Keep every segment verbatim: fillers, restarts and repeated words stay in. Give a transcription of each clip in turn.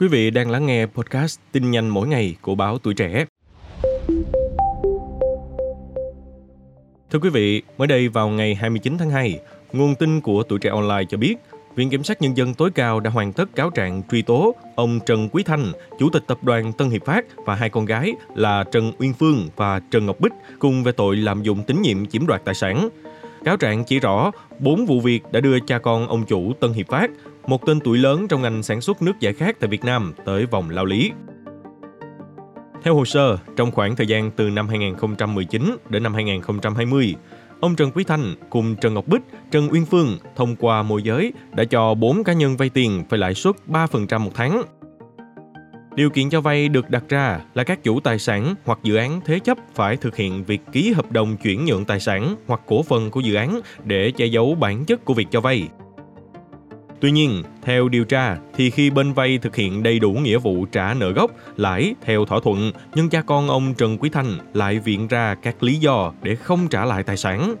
Quý vị đang lắng nghe podcast Tin Nhanh Mỗi Ngày của Báo Tuổi Trẻ. Thưa quý vị, mới đây vào ngày hai mươi chín tháng hai, nguồn tin của Tuổi Trẻ Online cho biết, Viện Kiểm sát Nhân dân tối cao đã hoàn tất cáo trạng truy tố ông Trần Quý Thanh, Chủ tịch Tập đoàn Tân Hiệp Phát và hai con gái là Trần Uyên Phương và Trần Ngọc Bích cùng về tội lạm dụng tín nhiệm chiếm đoạt tài sản. Cáo trạng chỉ rõ bốn vụ việc đã đưa cha con ông chủ Tân Hiệp Phát, một tên tuổi lớn trong ngành sản xuất nước giải khát tại Việt Nam, tới vòng lao lý. Theo hồ sơ, trong khoảng thời gian từ năm hai nghìn không trăm mười chín đến năm hai nghìn không trăm hai mươi, ông Trần Quý Thanh cùng Trần Ngọc Bích, Trần Uyên Phương thông qua môi giới đã cho bốn cá nhân vay tiền với lãi suất ba phần trăm một tháng. Điều kiện cho vay được đặt ra là các chủ tài sản hoặc dự án thế chấp phải thực hiện việc ký hợp đồng chuyển nhượng tài sản hoặc cổ phần của dự án để che giấu bản chất của việc cho vay. Tuy nhiên, theo điều tra thì khi bên vay thực hiện đầy đủ nghĩa vụ trả nợ gốc, lãi theo thỏa thuận, nhưng cha con ông Trần Quý Thanh lại viện ra các lý do để không trả lại tài sản.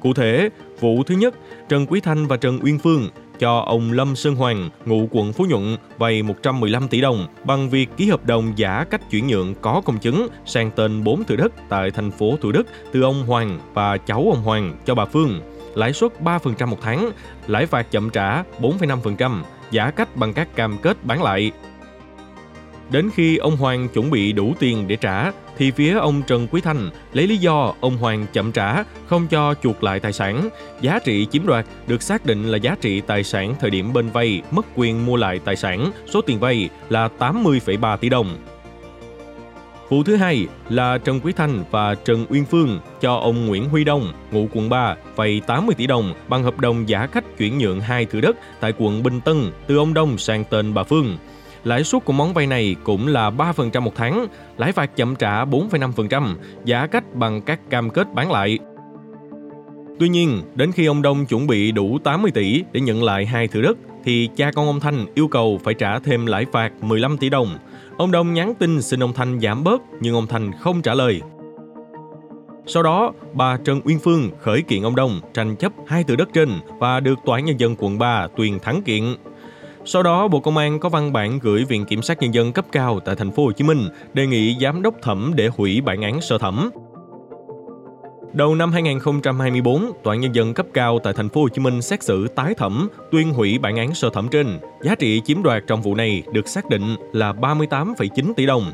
Cụ thể, vụ thứ nhất, Trần Quý Thanh và Trần Uyên Phương cho ông Lâm Sơn Hoàng, ngụ quận Phú Nhuận, vay một trăm mười lăm tỷ đồng bằng việc ký hợp đồng giả cách chuyển nhượng có công chứng sang tên bốn thửa đất tại thành phố Thủ Đức từ ông Hoàng và cháu ông Hoàng cho bà Phương. Lãi suất ba phần trăm một tháng, lãi phạt chậm trả bốn phẩy năm phần trăm, giả cách bằng các cam kết bán lại. Đến khi ông Hoàng chuẩn bị đủ tiền để trả, thì phía ông Trần Quý Thanh lấy lý do ông Hoàng chậm trả, không cho chuộc lại tài sản. Giá trị chiếm đoạt được xác định là giá trị tài sản thời điểm bên vay mất quyền mua lại tài sản, số tiền vay là tám mươi phẩy ba tỷ đồng. Vụ thứ hai là Trần Quý Thanh và Trần Uyên Phương cho ông Nguyễn Huy Đông, ngụ quận ba, vay tám mươi tỷ đồng bằng hợp đồng giả cách chuyển nhượng hai thửa đất tại quận Bình Tân từ ông Đông sang tên bà Phương. Lãi suất của món vay này cũng là ba phần trăm một tháng, lãi phạt chậm trả bốn phẩy năm phần trăm, giả cách bằng các cam kết bán lại. Tuy nhiên, đến khi ông Đông chuẩn bị đủ tám mươi tỷ để nhận lại hai thửa đất, thì cha con ông Thanh yêu cầu phải trả thêm lãi phạt mười lăm tỷ đồng. Ông Đông nhắn tin xin ông Thanh giảm bớt, nhưng ông Thanh không trả lời. Sau đó, bà Trần Uyên Phương khởi kiện ông Đông tranh chấp hai thửa đất trên và được Tòa án Nhân dân quận ba tuyên thắng kiện. Sau đó, Bộ Công an có văn bản gửi Viện Kiểm sát Nhân dân cấp cao tại Thành phố Hồ Chí Minh đề nghị giám đốc thẩm để hủy bản án sơ thẩm. Đầu năm hai nghìn không trăm hai mươi tư, Tòa án Nhân dân cấp cao tại Thành phố Hồ Chí Minh xét xử tái thẩm, tuyên hủy bản án sơ thẩm trên. Giá trị chiếm đoạt trong vụ này được xác định là ba mươi tám phẩy chín tỷ đồng.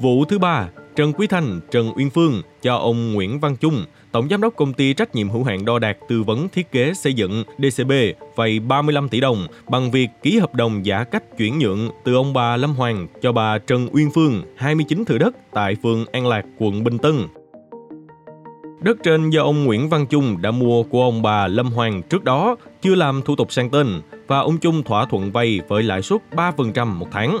Vụ thứ ba, Trần Quý Thanh, Trần Uyên Phương cho ông Nguyễn Văn Chung, tổng giám đốc công ty trách nhiệm hữu hạn đo đạc tư vấn thiết kế xây dựng đê xê bê vay ba mươi lăm tỷ đồng bằng việc ký hợp đồng giả cách chuyển nhượng từ ông bà Lâm Hoàng cho bà Trần Uyên Phương hai mươi chín thửa đất tại phường An Lạc, quận Bình Tân. Đất trên do ông Nguyễn Văn Chung đã mua của ông bà Lâm Hoàng trước đó, chưa làm thủ tục sang tên, và ông Chung thỏa thuận vay với lãi suất ba phần trăm một tháng.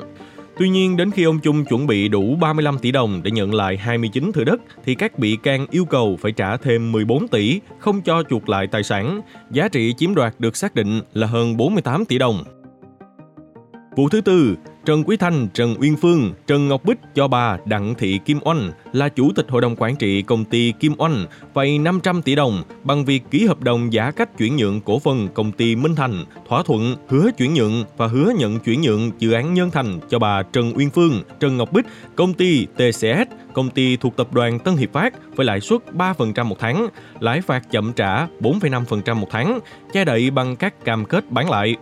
Tuy nhiên, đến khi ông Chung chuẩn bị đủ ba mươi lăm tỷ đồng để nhận lại hai mươi chín thửa đất, thì các bị can yêu cầu phải trả thêm mười bốn tỷ, không cho chuộc lại tài sản. Giá trị chiếm đoạt được xác định là hơn bốn mươi tám tỷ đồng. Vụ thứ tư, Trần Quý Thanh, Trần Uyên Phương, Trần Ngọc Bích cho bà Đặng Thị Kim Oanh là Chủ tịch Hội đồng Quản trị Công ty Kim Oanh vay năm trăm tỷ đồng bằng việc ký hợp đồng giả cách chuyển nhượng cổ phần Công ty Minh Thành, thỏa thuận hứa chuyển nhượng và hứa nhận chuyển nhượng dự án Nhân Thành cho bà Trần Uyên Phương, Trần Ngọc Bích, Công ty tê xê ét, công ty thuộc Tập đoàn Tân Hiệp Phát với lãi suất ba phần trăm một tháng, lãi phạt chậm trả bốn phẩy năm phần trăm một tháng, che đậy bằng các cam kết bán lại.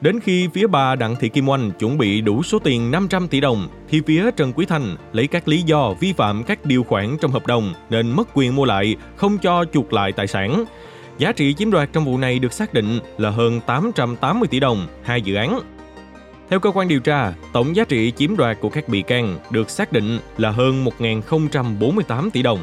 Đến khi phía bà Đặng Thị Kim Oanh chuẩn bị đủ số tiền năm trăm tỷ đồng, thì phía Trần Quý Thanh lấy các lý do vi phạm các điều khoản trong hợp đồng nên mất quyền mua lại, không cho chuộc lại tài sản. Giá trị chiếm đoạt trong vụ này được xác định là hơn tám trăm tám mươi tỷ đồng, hai dự án. Theo cơ quan điều tra, tổng giá trị chiếm đoạt của các bị can được xác định là hơn một nghìn không trăm bốn mươi tám tỷ đồng.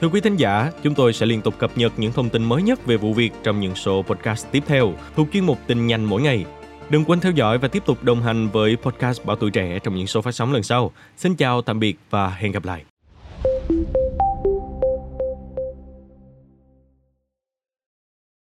Thưa quý thính giả, chúng tôi sẽ liên tục cập nhật những thông tin mới nhất về vụ việc trong những số podcast tiếp theo thuộc chuyên mục Tin Nhanh Mỗi Ngày. Đừng quên theo dõi và tiếp tục đồng hành với podcast Báo Tuổi Trẻ trong những số phát sóng lần sau. Xin chào, tạm biệt và hẹn gặp lại.